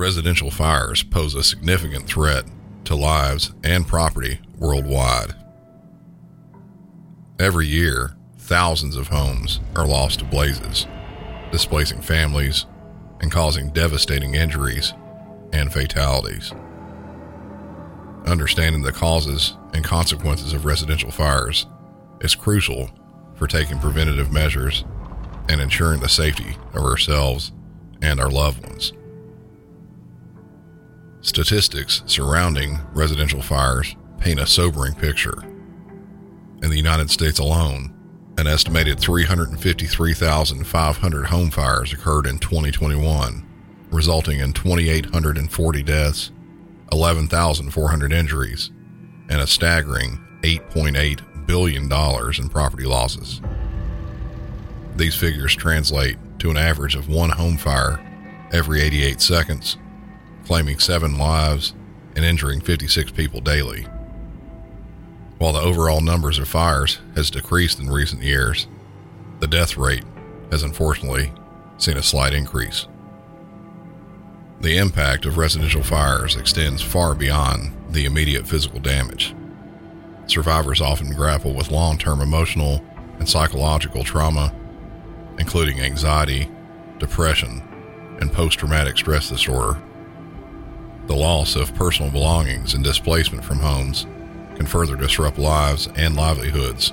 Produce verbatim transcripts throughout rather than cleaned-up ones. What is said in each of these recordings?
residential fires pose a significant threat to lives and property worldwide. Every year, thousands of homes are lost to blazes, displacing families and causing devastating injuries and fatalities. Understanding the causes and consequences of residential fires is crucial for taking preventative measures and ensuring the safety of ourselves and our loved ones. Statistics surrounding residential fires paint a sobering picture. In the United States alone, an estimated three hundred fifty-three thousand five hundred home fires occurred in twenty twenty-one, resulting in two thousand eight hundred forty deaths, eleven thousand four hundred injuries, and a staggering eight point eight billion dollars in property losses. These figures translate to an average of one home fire every eighty-eight seconds, claiming seven lives and injuring fifty-six people daily. While the overall numbers of fires has decreased in recent years, the death rate has unfortunately seen a slight increase. The impact of residential fires extends far beyond the immediate physical damage. Survivors often grapple with long-term emotional and psychological trauma, including anxiety, depression, and post-traumatic stress disorder. The loss of personal belongings and displacement from homes can further disrupt lives and livelihoods.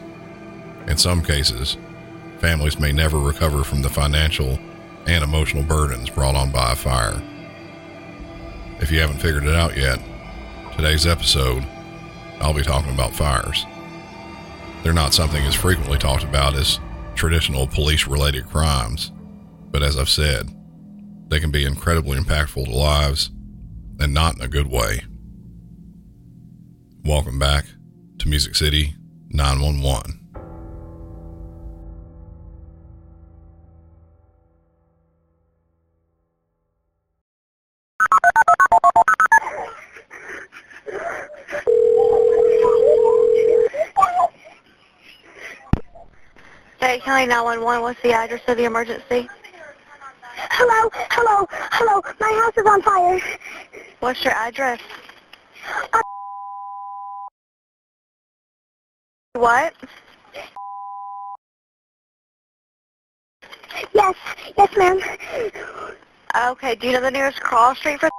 In some cases, families may never recover from the financial and emotional burdens brought on by a fire. If you haven't figured it out yet, today's episode, I'll be talking about fires. They're not something as frequently talked about as traditional police-related crimes, but as I've said, they can be incredibly impactful to lives, and not in a good way. Welcome back to Music City nine one one. Fayette County nine one one, what's the address of the emergency? Hello, hello, hello, my house is on fire. What's your address? Uh, what? Yes, yes ma'am. Okay, do you know the nearest cross street for...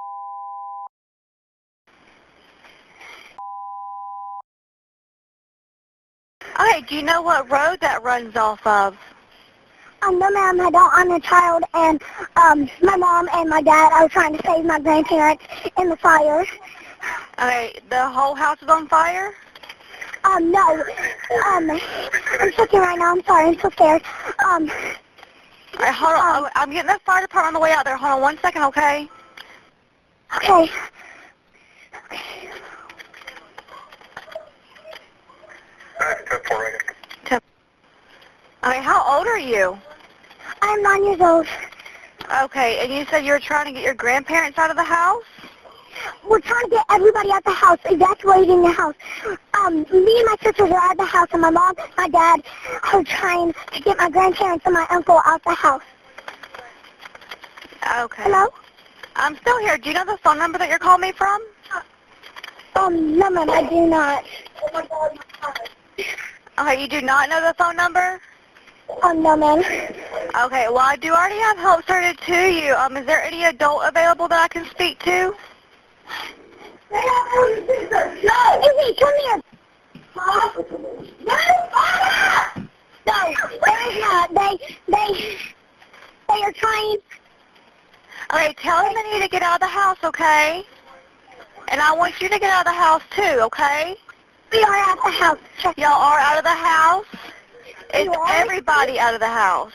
Okay, do you know what road that runs off of? Um, no ma'am, I don't. I'm a child, and um, my mom and my dad are trying to save my grandparents in the fire. Okay, the whole house is on fire? Um, no. Um, I'm shaking right now. I'm sorry. I'm so scared. Um. All right, hold on. Um, I'm getting the fire department on the way out there. Hold on one second, okay? Okay. Okay. All right, how old are you? I'm nine years old. Okay, and you said you were trying to get your grandparents out of the house? We're trying to get everybody out the house, evacuating the house. Um, me and my sisters are at the house, and my mom, my dad are trying to get my grandparents and my uncle out the house. Okay. Hello? I'm still here. Do you know the phone number that you're calling me from? Um, no, ma'am, I do not. Oh, my God, my God. Okay, you do not know the phone number? Um, no, ma'am. Okay, well, I do already have help started to you. Um, is there any adult available that I can speak to? No, Izzy, come here. Huh? No, no, there is not. They, they, they are trying. Okay, tell them they need to get out of the house, okay? And I want you to get out of the house, too, okay? We are out of the house. Y'all are out of the house? Is everybody out of the house?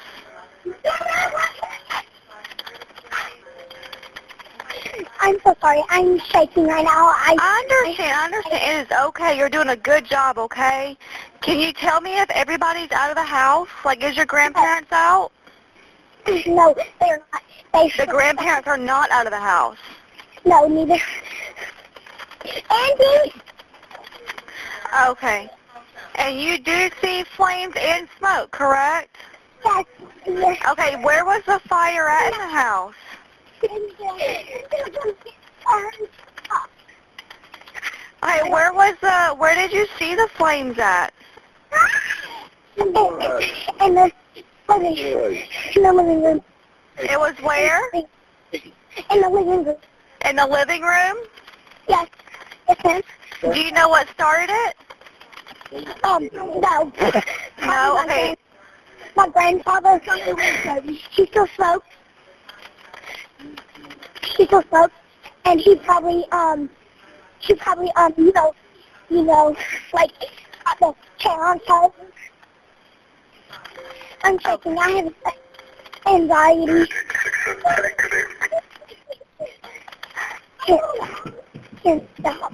I'm so sorry. I'm shaking right now. I, I understand. I understand. It is okay. You're doing a good job, okay? Can you tell me if everybody's out of the house? Like, is your grandparents out? No, they're not. They the grandparents are not out of the house? No, neither. Andy! Okay. And you do see flames and smoke, correct? Yes. Yes. Okay, where was the fire at in the house? All right, where was the, where did you see the flames at? In the living room. It was where? In the living room. In the living room? Yes. Yes, ma'am. Do you know what started it? Um, no. No, okay. My grandfather's on the window. He still smokes. He still smokes. And he probably, um, she probably, um, you know, you know, like, at the chair on television. I'm checking. I have anxiety. Can't, can't stop.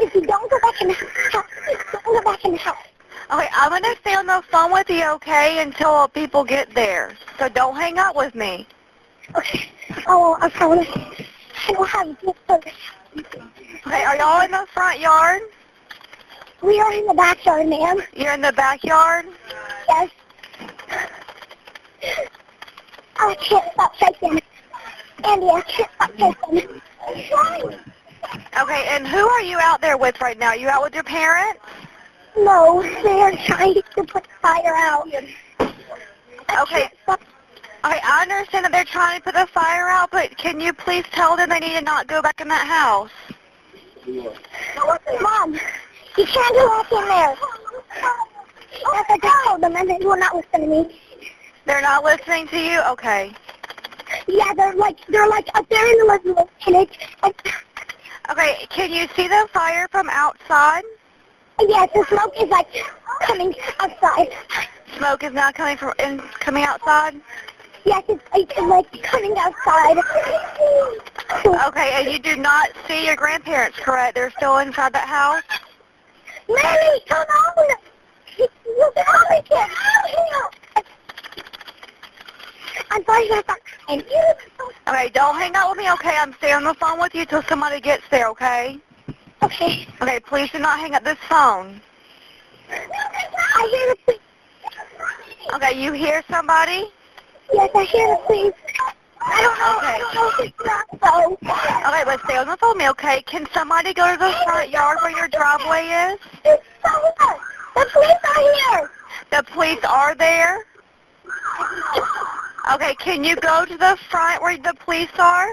If you don't go back in the house, don't go back in the house. Okay, I'm going to stay on the phone with you, okay, until people get there. So don't hang up with me. Okay. Oh, I promise. I don't have this service. Okay, are y'all in the front yard? We are in the backyard, ma'am. You're in the backyard? Yes. I can't stop shaking. Andy, I can't stop shaking. Okay, and who are you out there with right now? Are you out with your parents? No, they are trying to put fire out. I okay. Okay, I understand that they're trying to put the fire out, but can you please tell them they need to not go back in that house? Mom, you can't go back in there. That's what I told them, and they will not listen to me. They're not listening to you? Okay. Yeah, they're like, they're like up there in the living room, and it's... it's okay, can you see the fire from outside? Yes, the smoke is like coming outside. Smoke is now coming from in, coming outside? Yes, it's, it's like coming outside. Okay, and you do not see your grandparents, correct? They're still inside that house? Mammy, come on! You can only get out here! I'm sorry, I thought I knew. Okay, don't hang out with me, okay? I'm staying on the phone with you till somebody gets there, okay? Okay. Okay, please do not hang up this phone. I hear the police. Okay, you hear somebody? Yes, I hear the police. I don't know. Okay. I don't know if it's not so. Okay, but stay on the phone with me, okay? Can somebody go to the front yard where your driveway is? It's so hard. The police are here. The police are there? Okay, can you go to the front where the police are?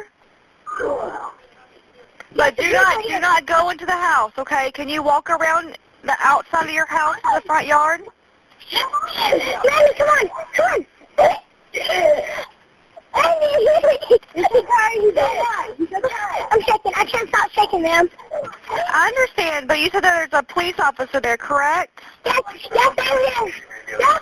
But do not do not go into the house, okay? Can you walk around the outside of your house to the front yard? Mammy, come on, come on. I'm shaking. I can't stop shaking, ma'am. I understand, but you said that there's a police officer there, correct? Yes, yes, there is. Yes.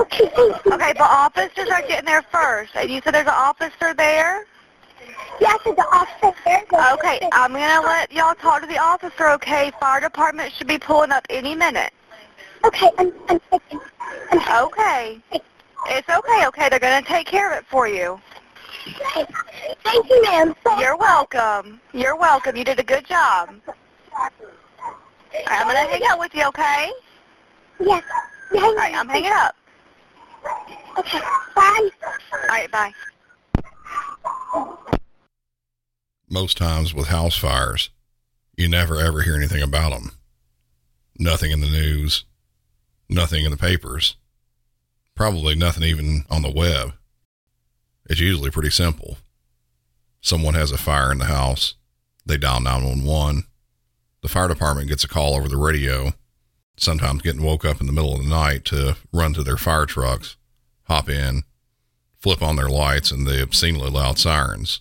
Okay, okay, but officers are getting there first. And you said there's an officer there? Yes, there's an officer there. Okay, I'm going to let y'all talk to the officer, okay? Fire department should be pulling up any minute. Okay, I'm, I'm shaking. I'm shaking. Okay. It's okay, okay. They're going to take care of it for you. Thank you, ma'am. You're welcome. You're welcome. You did a good job. Right, I'm going to hang out with you, okay? Yes. All right, I'm hanging up. Okay, bye. All right, bye. Most times with house fires, you never ever hear anything about them. Nothing in the news, nothing in the papers, probably nothing even on the web. It's usually pretty simple. Someone has a fire in the house. They dial nine one one. The fire department gets a call over the radio, sometimes getting woke up in the middle of the night to run to their fire trucks, hop in, flip on their lights and the obscenely loud sirens,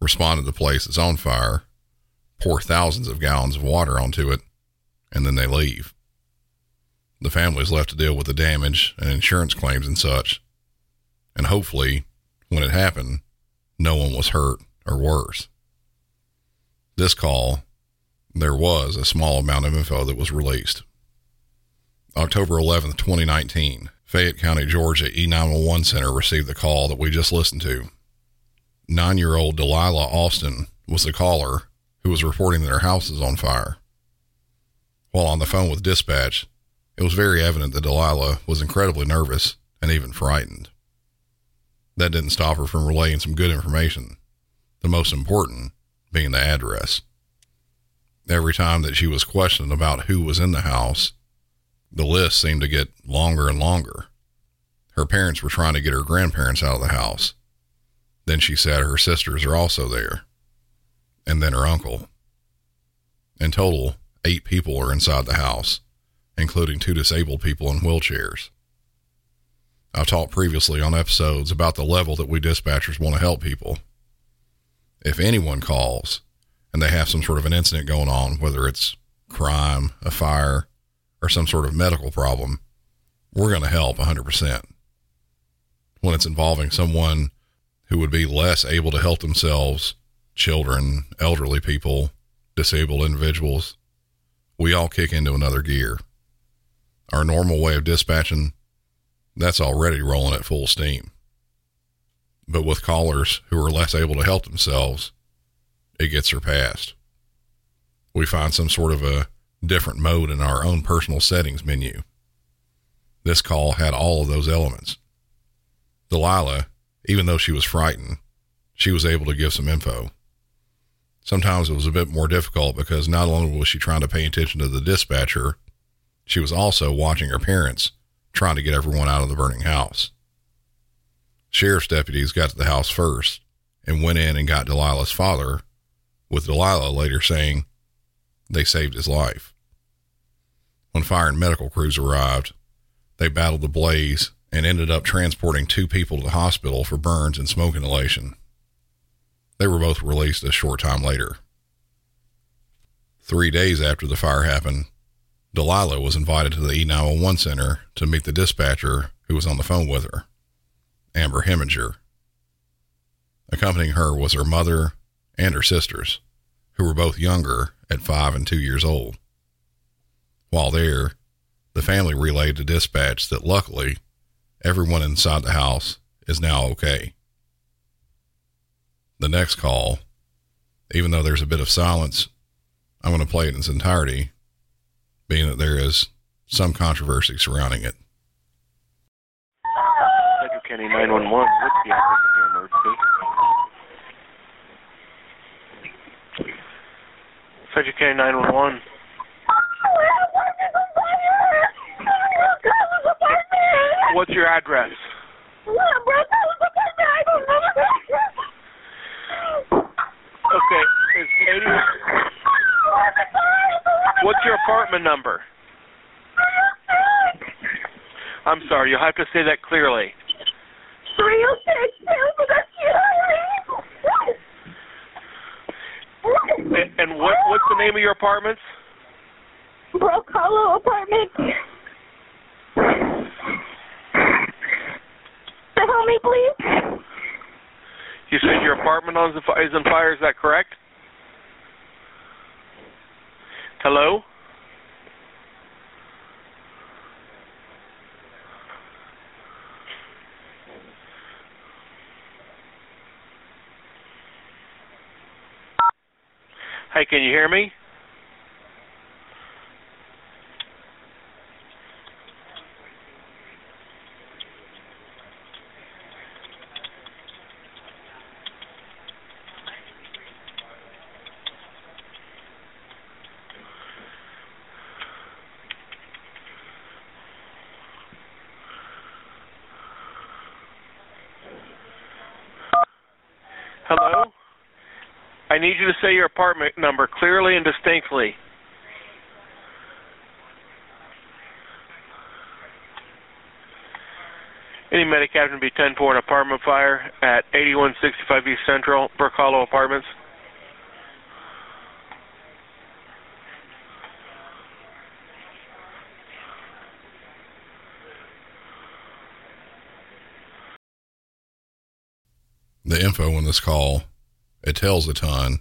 respond to the place that's on fire, pour thousands of gallons of water onto it, and then they leave. The family's left to deal with the damage and insurance claims and such, and hopefully when it happened, no one was hurt or worse. This call, there was a small amount of info that was released. October eleventh, twenty nineteen, Fayette County, Georgia E nine one one Center received the call that we just listened to. Nine-year-old Delilah Austin was the caller who was reporting that her house is on fire. While on the phone with dispatch, it was very evident that Delilah was incredibly nervous and even frightened. That didn't stop her from relaying some good information, the most important being the address. Every time that she was questioned about who was in the house, the list seemed to get longer and longer. Her parents were trying to get her grandparents out of the house. Then she said her sisters are also there, and then her uncle. In total, eight people are inside the house, including two disabled people in wheelchairs. I've talked previously on episodes about the level that we dispatchers want to help people. If anyone calls and they have some sort of an incident going on, whether it's crime, a fire, or some sort of medical problem, we're going to help one hundred percent. When it's involving someone who would be less able to help themselves, children, elderly people, disabled individuals, we all kick into another gear. Our normal way of dispatching, that's already rolling at full steam. But with callers who are less able to help themselves, it gets surpassed. We find some sort of a different mode in our own personal settings menu. This call had all of those elements. Delilah, even though she was frightened, she was able to give some info. Sometimes it was a bit more difficult because not only was she trying to pay attention to the dispatcher, she was also watching her parents trying to get everyone out of the burning house. Sheriff's deputies got to the house first and went in and got Delilah's father, with Delilah later saying they saved his life. When fire and medical crews arrived, they battled the blaze and ended up transporting two people to the hospital for burns and smoke inhalation. They were both released a short time later. Three days after the fire happened, Delilah was invited to the E nine one one Center to meet the dispatcher who was on the phone with her, Amber Heminger. Accompanying her was her mother and her sisters, who were both younger at five and two years old. While there, the family relayed to dispatch that luckily, everyone inside the house is now okay. The next call, even though there's a bit of silence, I'm going to play it in its entirety, being that there is some controversy surrounding it. Sedgwick County nine one one, what's the outbreak of your emergency? Sedgwick County nine one one. What's your address? Okay, it's eighty. What's your apartment number? I'm sorry, you'll have to say that clearly. And what what's the name of your apartments? Brook Hollow Apartments. So help me, please. You said your apartment is on fire, is that correct? Hello? Hey, can you hear me? I need you to say your apartment number clearly and distinctly. Any medic captain be ten for an apartment fire at eighty-one sixty-five East Central, Brook Hollow Apartments. The info in this call, it tells a ton,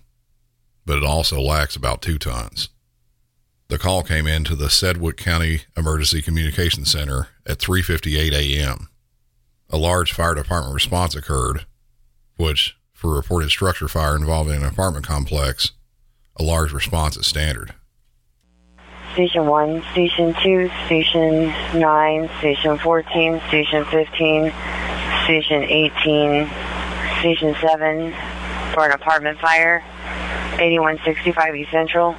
but it also lacks about two tons. The call came in to the Sedgwick County Emergency Communications Center at three fifty-eight a.m. A large fire department response occurred, which, for a reported structure fire involving an apartment complex, a large response is standard. Station one, Station two, Station nine, Station fourteen, Station fifteen, Station eighteen, Station seven, for an apartment fire, eighty-one sixty-five East Central.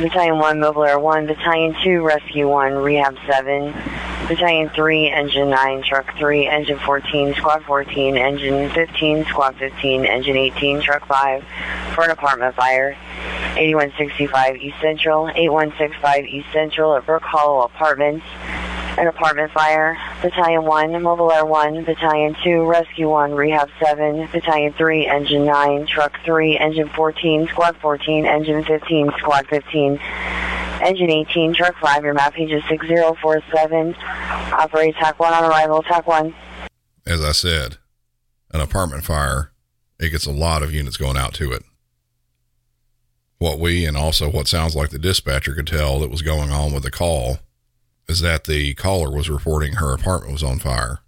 Battalion one, Mobile Air one, Battalion two, Rescue one, Rehab seven, Battalion three, Engine nine, Truck three, Engine fourteen, Squad fourteen, Engine fifteen, Squad fifteen, Engine eighteen, Truck five, for an apartment fire, eighty-one sixty-five East Central, eighty-one sixty-five East Central at Brook Hollow Apartments, an apartment fire. Battalion one, Mobile Air one, Battalion two, Rescue one, Rehab seven, Battalion three, Engine nine, Truck three, Engine fourteen, Squad fourteen, Engine fifteen, Squad fifteen, Engine eighteen, Truck five, your map page is six zero four seven, operate T A C one on arrival, T A C one. As I said, an apartment fire, it gets a lot of units going out to it. What we, and also what sounds like the dispatcher, could tell that was going on with the call is that the caller was reporting her apartment was on fire.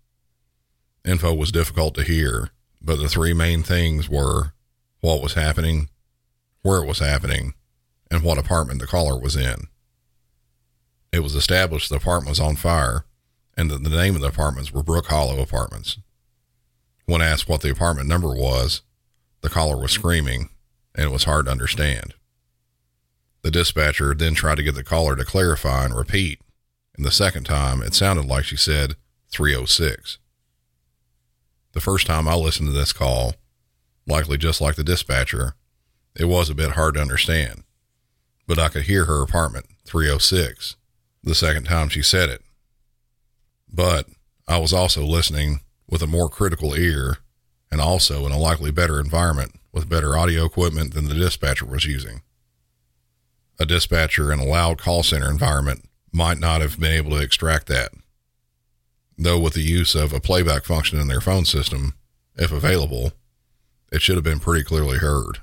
Info was difficult to hear, but the three main things were what was happening, where it was happening, and what apartment the caller was in. It was established the apartment was on fire and that the name of the apartments were Brook Hollow Apartments. When asked what the apartment number was, the caller was screaming and it was hard to understand. The dispatcher then tried to get the caller to clarify and repeat, and the second time it sounded like she said three oh six. The first time I listened to this call, likely just like the dispatcher, it was a bit hard to understand, but I could hear her apartment, three oh six, the second time she said it. But I was also listening with a more critical ear, and also in a likely better environment with better audio equipment than the dispatcher was using. A dispatcher in a loud call center environment might not have been able to extract that, though with the use of a playback function in their phone system, if available, it should have been pretty clearly heard.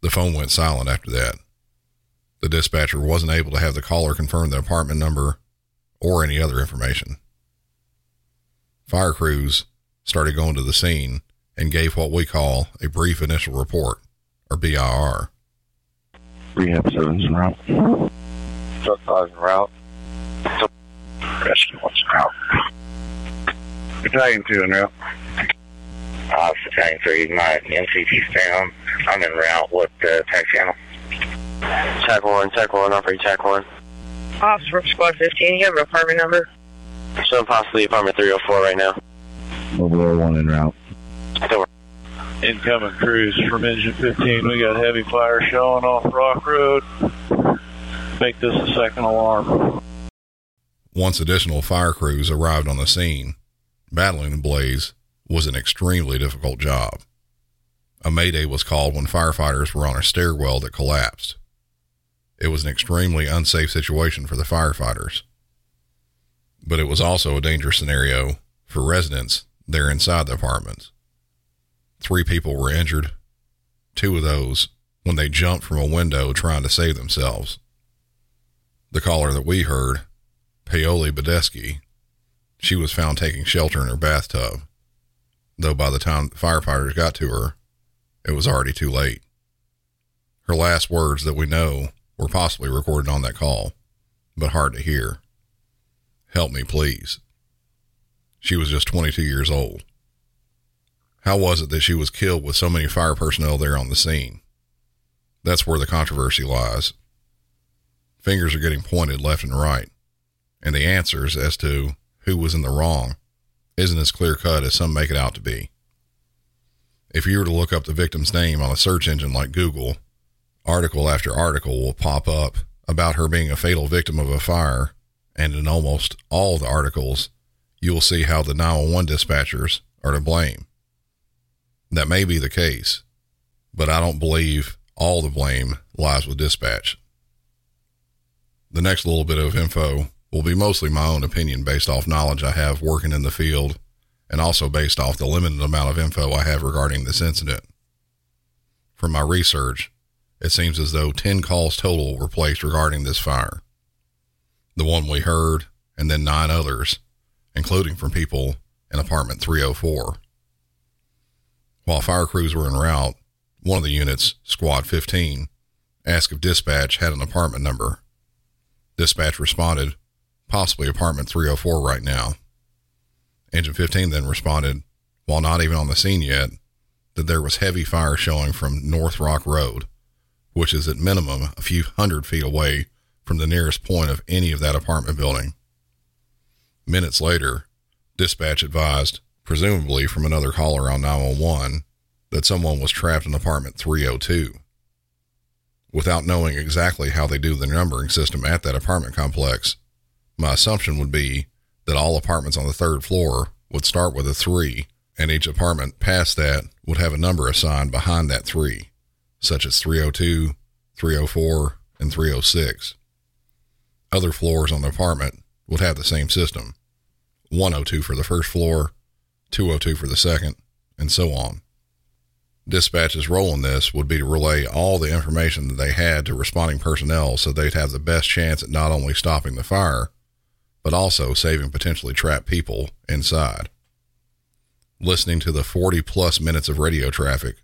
The phone went silent after that. The dispatcher wasn't able to have the caller confirm the apartment number or any other information. Fire crews started going to the scene and gave what we call a brief initial report, or B I R. Rehab seven's en route. Truck five's en route. Rescue one's en route. Battalion two en route. Uh, Battalion three, my M C T's down. I'm en route with the uh, tax channel. T A C one, T A C one, operating T A C one. Officer from Squad fifteen, you have an apartment number? So possibly apartment three oh four right now. Mobile Air one en route. Incoming crews from Engine fifteen, we got heavy fire showing off Rock Road. Make this the second alarm. Once additional fire crews arrived on the scene, battling the blaze was an extremely difficult job. A mayday was called when firefighters were on a stairwell that collapsed. It was an extremely unsafe situation for the firefighters, but it was also a dangerous scenario for residents there inside the apartments. Three people were injured, two of those when they jumped from a window trying to save themselves. The caller that we heard, Paoli Badeski, she was found taking shelter in her bathtub, though by the time the firefighters got to her, it was already too late. Her last words that we know were possibly recorded on that call, but hard to hear. Help me, please. She was just twenty-two years old. How was it that she was killed with so many fire personnel there on the scene? That's where the controversy lies. Fingers are getting pointed left and right, and the answers as to who was in the wrong isn't as clear-cut as some make it out to be. If you were to look up the victim's name on a search engine like Google, article after article will pop up about her being a fatal victim of a fire, and in almost all the articles, you'll see how the nine one one dispatchers are to blame. That may be the case, but I don't believe all the blame lies with dispatch. The next little bit of info will be mostly my own opinion based off knowledge I have working in the field and also based off the limited amount of info I have regarding this incident. From my research, it seems as though ten calls total were placed regarding this fire. The one we heard, and then nine others, including from people in apartment three oh four. While fire crews were en route, one of the units, Squad fifteen, asked if dispatch had an apartment number. Dispatch responded, possibly apartment three oh four right now. Engine fifteen then responded, while not even on the scene yet, that there was heavy fire showing from North Rock Road, which is at minimum a few hundred feet away from the nearest point of any of that apartment building. Minutes later, dispatch advised, presumably from another caller on nine one one, that someone was trapped in apartment three oh two. Without knowing exactly how they do the numbering system at that apartment complex, my assumption would be that all apartments on the third floor would start with a three, and each apartment past that would have a number assigned behind that three, such as three oh two, three oh four, and three oh six. Other floors on the apartment would have the same system, one oh two for the first floor, two oh two for the second, and so on. Dispatch's role in this would be to relay all the information that they had to responding personnel so they'd have the best chance at not only stopping the fire, but also saving potentially trapped people inside. Listening to the forty-plus minutes of radio traffic,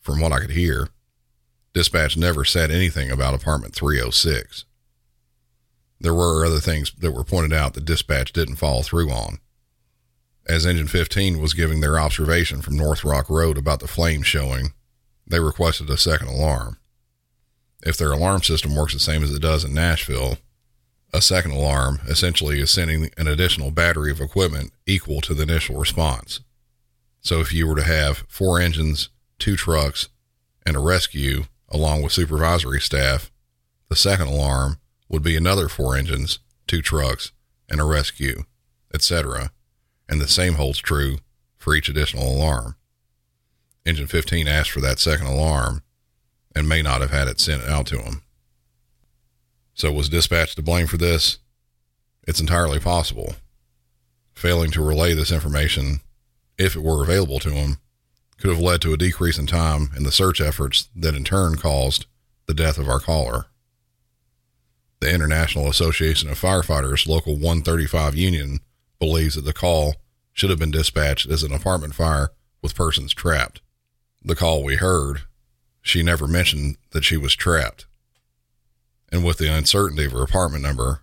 from what I could hear, dispatch never said anything about apartment three oh six. There were other things that were pointed out that dispatch didn't follow through on. As Engine fifteen was giving their observation from North Rock Road about the flames showing, they requested a second alarm. If their alarm system works the same as it does in Nashville, a second alarm essentially is sending an additional battery of equipment equal to the initial response. So if you were to have four engines, two trucks, and a rescue, along with supervisory staff, the second alarm would be another four engines, two trucks, and a rescue, et cetera, and the same holds true for each additional alarm. Engine fifteen asked for that second alarm and may not have had it sent out to him. So was dispatch to blame for this? It's entirely possible. Failing to relay this information, if it were available to him, could have led to a decrease in time in the search efforts that in turn caused the death of our caller. The International Association of Firefighters Local one thirty-five Union believes that the call should have been dispatched as an apartment fire with persons trapped. The call we heard, she never mentioned that she was trapped. And with the uncertainty of her apartment number,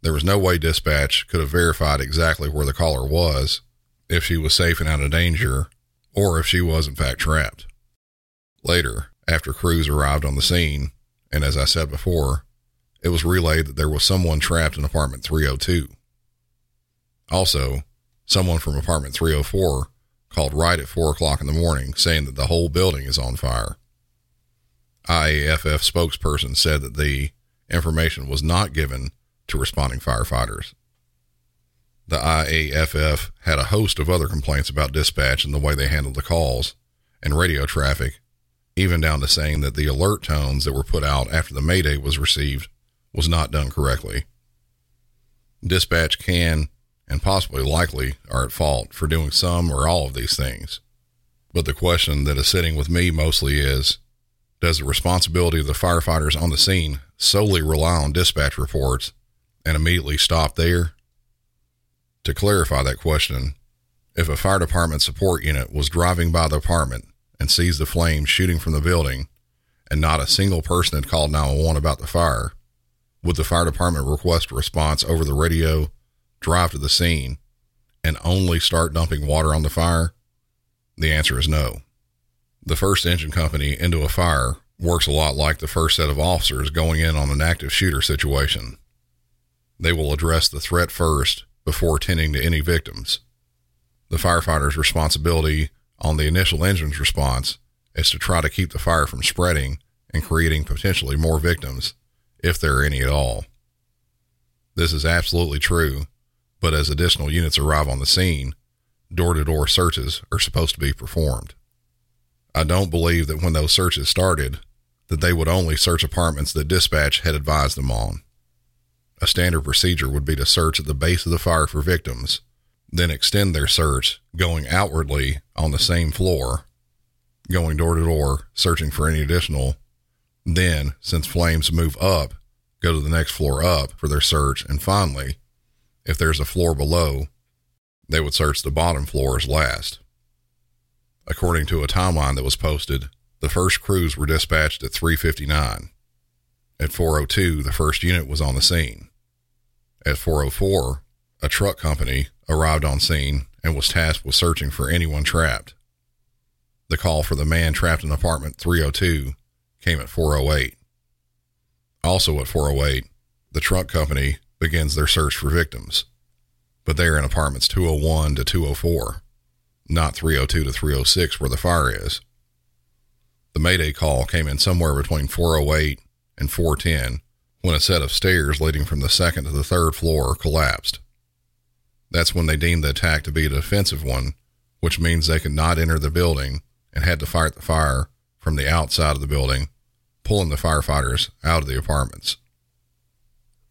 there was no way dispatch could have verified exactly where the caller was, if she was safe and out of danger, or if she was in fact trapped. Later, after crews arrived on the scene, and as I said before, it was relayed that there was someone trapped in apartment three oh two. Also, someone from apartment three oh four called right at four o'clock in the morning saying that the whole building is on fire. I A F F spokesperson said that the information was not given to responding firefighters. The I A F F had a host of other complaints about dispatch and the way they handled the calls and radio traffic, even down to saying that the alert tones that were put out after the Mayday was received was not done correctly. Dispatch can and possibly likely are at fault for doing some or all of these things. But the question that is sitting with me mostly is, does the responsibility of the firefighters on the scene solely rely on dispatch reports and immediately stop there? To clarify that question, if a fire department support unit was driving by the apartment and sees the flames shooting from the building and not a single person had called nine one one about the fire, would the fire department request a response over the radio, drive to the scene, and only start dumping water on the fire? The answer is no. The first engine company into a fire works a lot like the first set of officers going in on an active shooter situation. They will address the threat first before tending to any victims. The firefighter's responsibility on the initial engine's response is to try to keep the fire from spreading and creating potentially more victims, if there are any at all. This is absolutely true, but as additional units arrive on the scene, door-to-door searches are supposed to be performed. I don't believe that when those searches started, that they would only search apartments that dispatch had advised them on. A standard procedure would be to search at the base of the fire for victims, then extend their search, going outwardly on the same floor, going door to door, searching for any additional. Then, since flames move up, go to the next floor up for their search. And finally, if there's a floor below, they would search the bottom floors last. According to a timeline that was posted, the first crews were dispatched at three fifty-nine. At four oh two, the first unit was on the scene. At four oh four, a truck company arrived on scene and was tasked with searching for anyone trapped. The call for the man trapped in apartment three oh two came at four oh eight. Also at four oh eight, the truck company begins their search for victims, but they are in apartments two oh one to two oh four, not three oh two to three oh six where the fire is. The Mayday call came in somewhere between four oh eight and four ten when a set of stairs leading from the second to the third floor collapsed. That's when they deemed the attack to be a defensive one, which means they could not enter the building and had to fight the fire from the outside of the building, pulling the firefighters out of the apartments.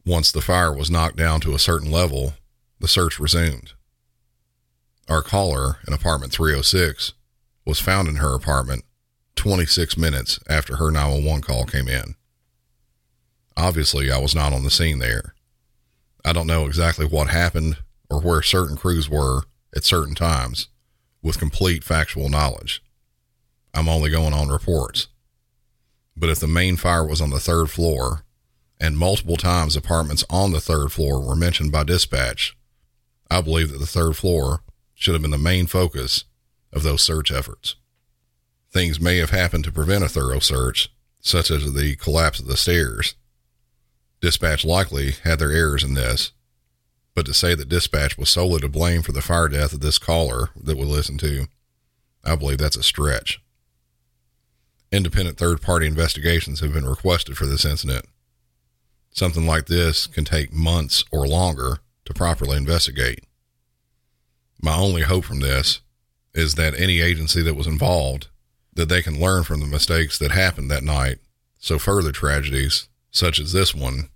Once the fire was knocked down to a certain level, the search resumed. Our caller in apartment three oh six was found in her apartment twenty-six minutes after her nine one one call came in. Obviously, I was not on the scene there. I don't know exactly what happened or where certain crews were at certain times with complete factual knowledge. I'm only going on reports. But if the main fire was on the third floor and multiple times apartments on the third floor were mentioned by dispatch, I believe that the third floor should have been the main focus of those search efforts. Things may have happened to prevent a thorough search, such as the collapse of the stairs. Dispatch likely had their errors in this, but to say that dispatch was solely to blame for the fire death of this caller that we listened to, I believe that's a stretch. Independent third-party investigations have been requested for this incident. Something like this can take months or longer to properly investigate. My only hope from this is that any agency that was involved, that they can learn from the mistakes that happened that night, so further tragedies, such as this one,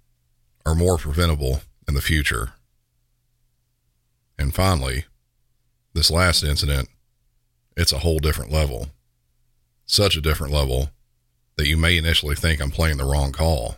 are more preventable in the future. And finally, this last incident, it's a whole different level. Such a different level that you may initially think I'm playing the wrong call.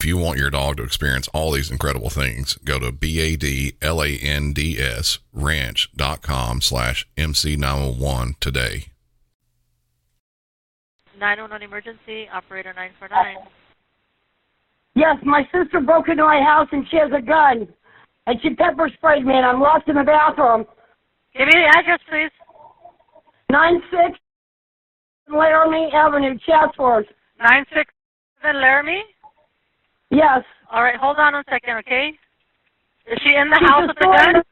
If you want your dog to experience all these incredible things, go to badlands ranch dot com slash M C nine one one today. nine one one emergency, operator nine four nine. Yes, my sister broke into my house and she has a gun. And she pepper sprayed me and I'm locked in the bathroom. Give me the address, please. nine six Laramie Avenue, Chatsworth. nine six seven Laramie? Yes. All right, hold on one second, okay? Is she in the she's house with the gun?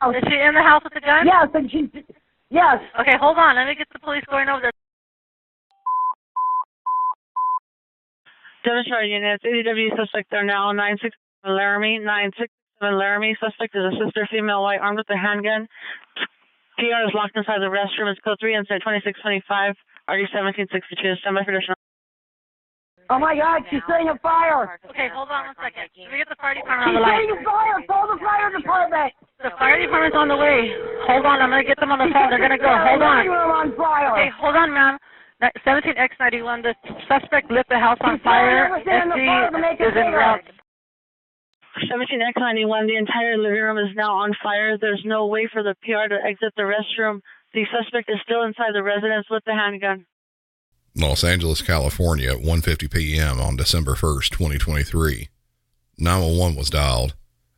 The Is she in the house with the gun? Yes, and she's... Yes. Okay, hold on. Let me get the police going over there. Demonstrator units, A D W suspect there now, nine six seven Laramie. nine six seven Laramie, suspect is a sister, female, white, armed with a handgun. P R is locked inside the restroom. It's code three, inside twenty-six twenty-five, R D seventeen sixty-two. Standby for additional. Oh my God, she's setting a fire. Okay, hold on one second. Can we get the fire department on the line? She's setting a fire. Call the fire department. The fire department's on the way. Hold on, I'm going to get them on the phone. They're going to go. Hold on. Okay, hold on, ma'am. seventeen X ninety-one, the suspect lit the house on fire. S D is en route. seventeen X ninety-one, the entire living room is now on fire. There's no way for the P R to exit the restroom. The suspect is still inside the residence with the handgun. Los Angeles, California, at one fifty p.m. on December first, twenty twenty-three. nine one one was dialed,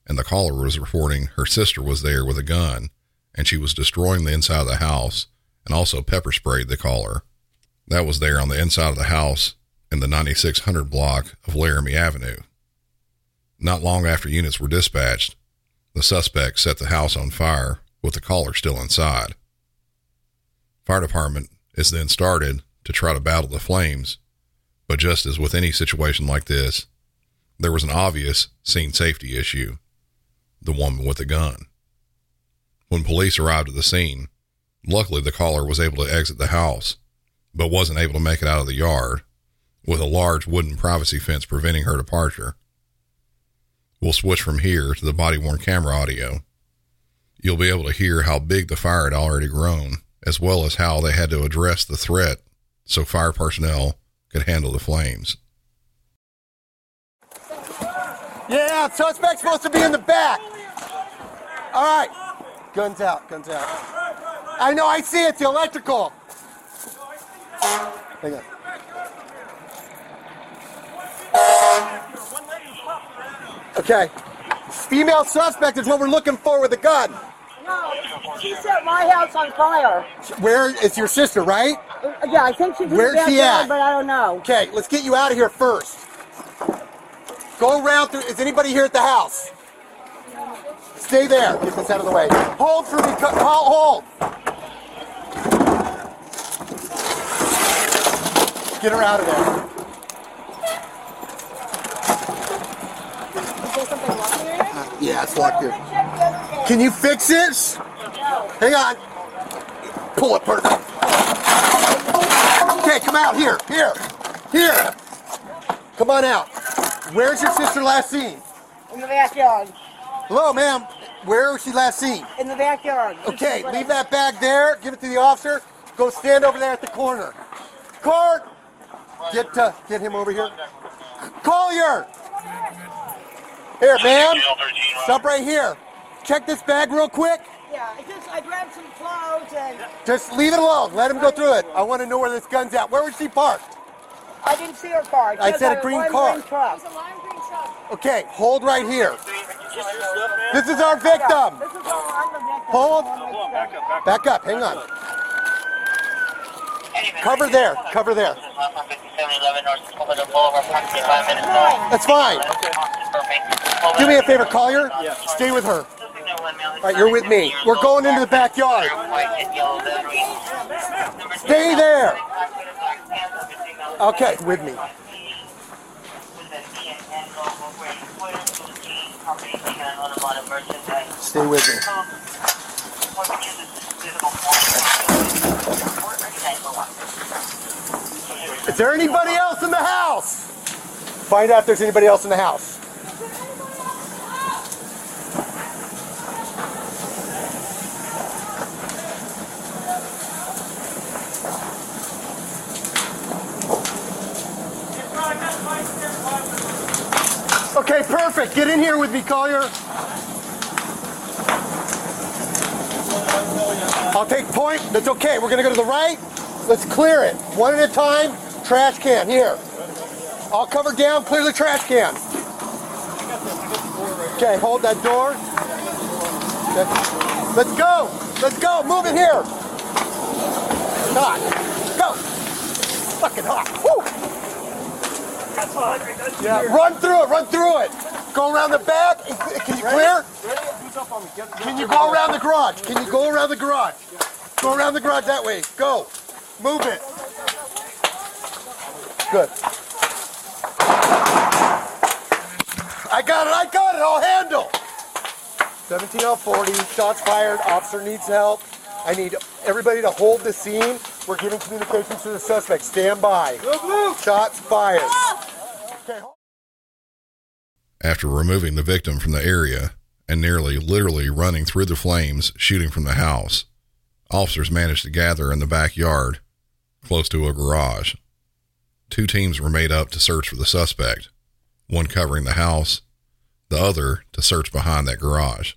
and the caller was reporting her sister was there with a gun, and she was destroying the inside of the house and also pepper sprayed the caller. That was there on the inside of the house in the ninety-six hundred block of Laramie Avenue. Not long after units were dispatched, the suspect set the house on fire with the caller still inside. Fire department is then started to try to battle the flames, but just as with any situation like this, there was an obvious scene safety issue, the woman with the gun. When police arrived at the scene, luckily the caller was able to exit the house, but wasn't able to make it out of the yard, with a large wooden privacy fence preventing her departure. We'll switch from here to the body-worn camera audio. You'll be able to hear how big the fire had already grown, as well as how they had to address the threat so fire personnel could handle the flames. Yeah, suspect's supposed to be in the back. All right, guns out, guns out. I know, I see it, the electrical. Hang on. Okay, female suspect is what we're looking for with a gun. No, she set my house on fire. Where is your sister, right? Yeah, I think she's in the backyard, but I don't know. Okay, let's get you out of here first. Go around through. Is anybody here at the house? No. Stay there. Get this out of the way. Hold for me. Hold. Get her out of there. Is there something locked in there? Uh, yeah, it's locked here. Can you fix this? No. Hang on. Pull it, perfect. Okay, come out here, here, here. Come on out. Where's your sister last seen? In the backyard. Hello, ma'am. Where was she last seen? In the backyard. Okay, leave that bag there. Give it to the officer. Go stand over there at the corner. Court! Get uh, get him over here. Collier! Here, ma'am. Stop right here. Check this bag real quick. Yeah, I just I grabbed some clothes and... Just leave it alone. Let him go through it. I want to know where this gun's at. Where was she parked? I didn't see her parked. I said a green car. It was a lime green truck. Okay, hold right here. This is our victim. This is our victim. Hold. Back up. Hang on. Cover there. Cover there. That's fine. Do me a favor, Collier. Stay with her. All right, you're with me. We're going into the backyard. Stay there. Okay, with me. Stay with me. Is there anybody else in the house? Find out if there's anybody else in the house. Okay, perfect. Get in here with me, Collier. I'll take point. That's okay. We're going to go to the right. Let's clear it. One at a time. Trash can. Here. I'll cover down. Clear the trash can. Okay, hold that door. Okay. Let's go. Let's go. Move in here. Hot. Go. Fucking hot. Woo. Yeah. Run through it, run through it. Go around the back. Can you clear? Can you go around the garage? Can you go around the garage? Go around the garage that way. Go. Move it. Good. I got it, I got it. I'll handle. seventeen oh forty, shots fired. Officer needs help. I need everybody to hold the scene. We're giving communications to the suspect. Stand by. Shots fired. After removing the victim from the area and nearly literally running through the flames, shooting from the house, officers managed to gather in the backyard close to a garage. Two teams were made up to search for the suspect, one covering the house, the other to search behind that garage.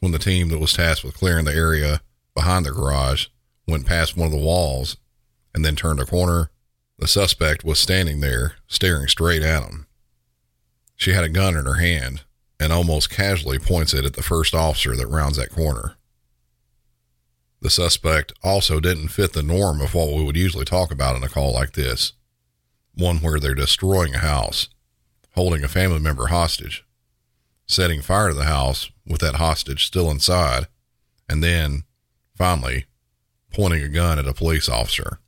When the team that was tasked with clearing the area behind the garage went past one of the walls and then turned a corner, the suspect was standing there staring straight at him. She had a gun in her hand and almost casually points it at the first officer that rounds that corner. The suspect also didn't fit the norm of what we would usually talk about in a call like this, one where they're destroying a house, holding a family member hostage, setting fire to the house with that hostage still inside, and then, finally, pointing a gun at a police officer.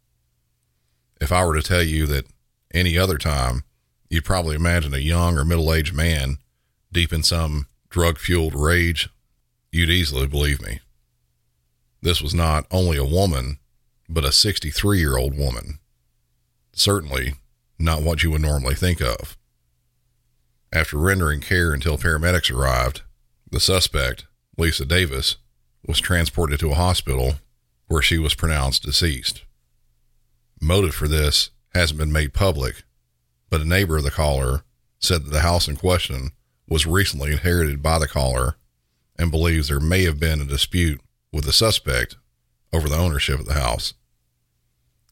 If I were to tell you that any other time, you'd probably imagine a young or middle-aged man deep in some drug-fueled rage, you'd easily believe me. This was not only a woman, but a sixty-three-year-old woman. Certainly not what you would normally think of. After rendering care until paramedics arrived, the suspect, Lisa Davis, was transported to a hospital where she was pronounced deceased. Motive for this hasn't been made public, but a neighbor of the caller said that the house in question was recently inherited by the caller and believes there may have been a dispute with the suspect over the ownership of the house.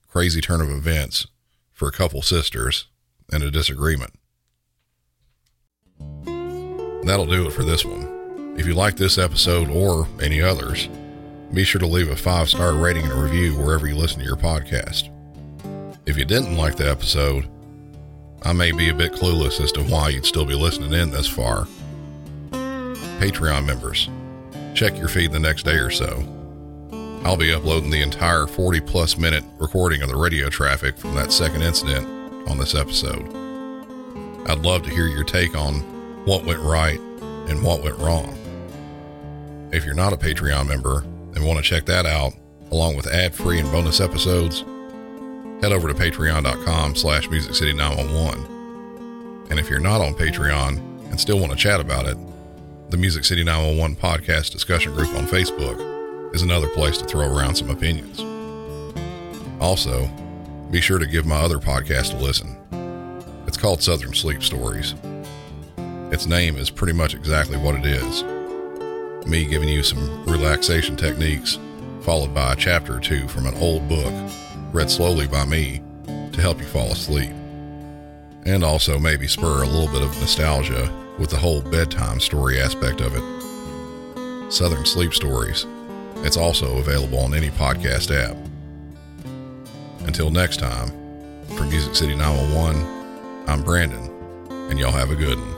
Crazy turn of events for a couple sisters and a disagreement. That'll do it for this one. If you like this episode or any others, be sure to leave a five-star rating and a review wherever you listen to your podcast. If you didn't like the episode, I may be a bit clueless as to why you'd still be listening in this far. Patreon members, check your feed the next day or so. I'll be uploading the entire forty-plus minute recording of the radio traffic from that second incident on this episode. I'd love to hear your take on what went right and what went wrong. If you're not a Patreon member and want to check that out, along with ad-free and bonus episodes, head over to patreon.com slash music city nine one one. And if you're not on Patreon and still want to chat about it, the Music City nine one one podcast discussion group on Facebook is another place to throw around some opinions. Also, be sure to give my other podcast a listen. It's called Southern Sleep Stories. Its name is pretty much exactly what it is. Me giving you some relaxation techniques, followed by a chapter or two from an old book, read slowly by me to help you fall asleep. And also maybe spur a little bit of nostalgia with the whole bedtime story aspect of it. Southern Sleep Stories. It's also available on any podcast app. Until next time, from Music City nine one one, I'm Brandon, and y'all have a good one.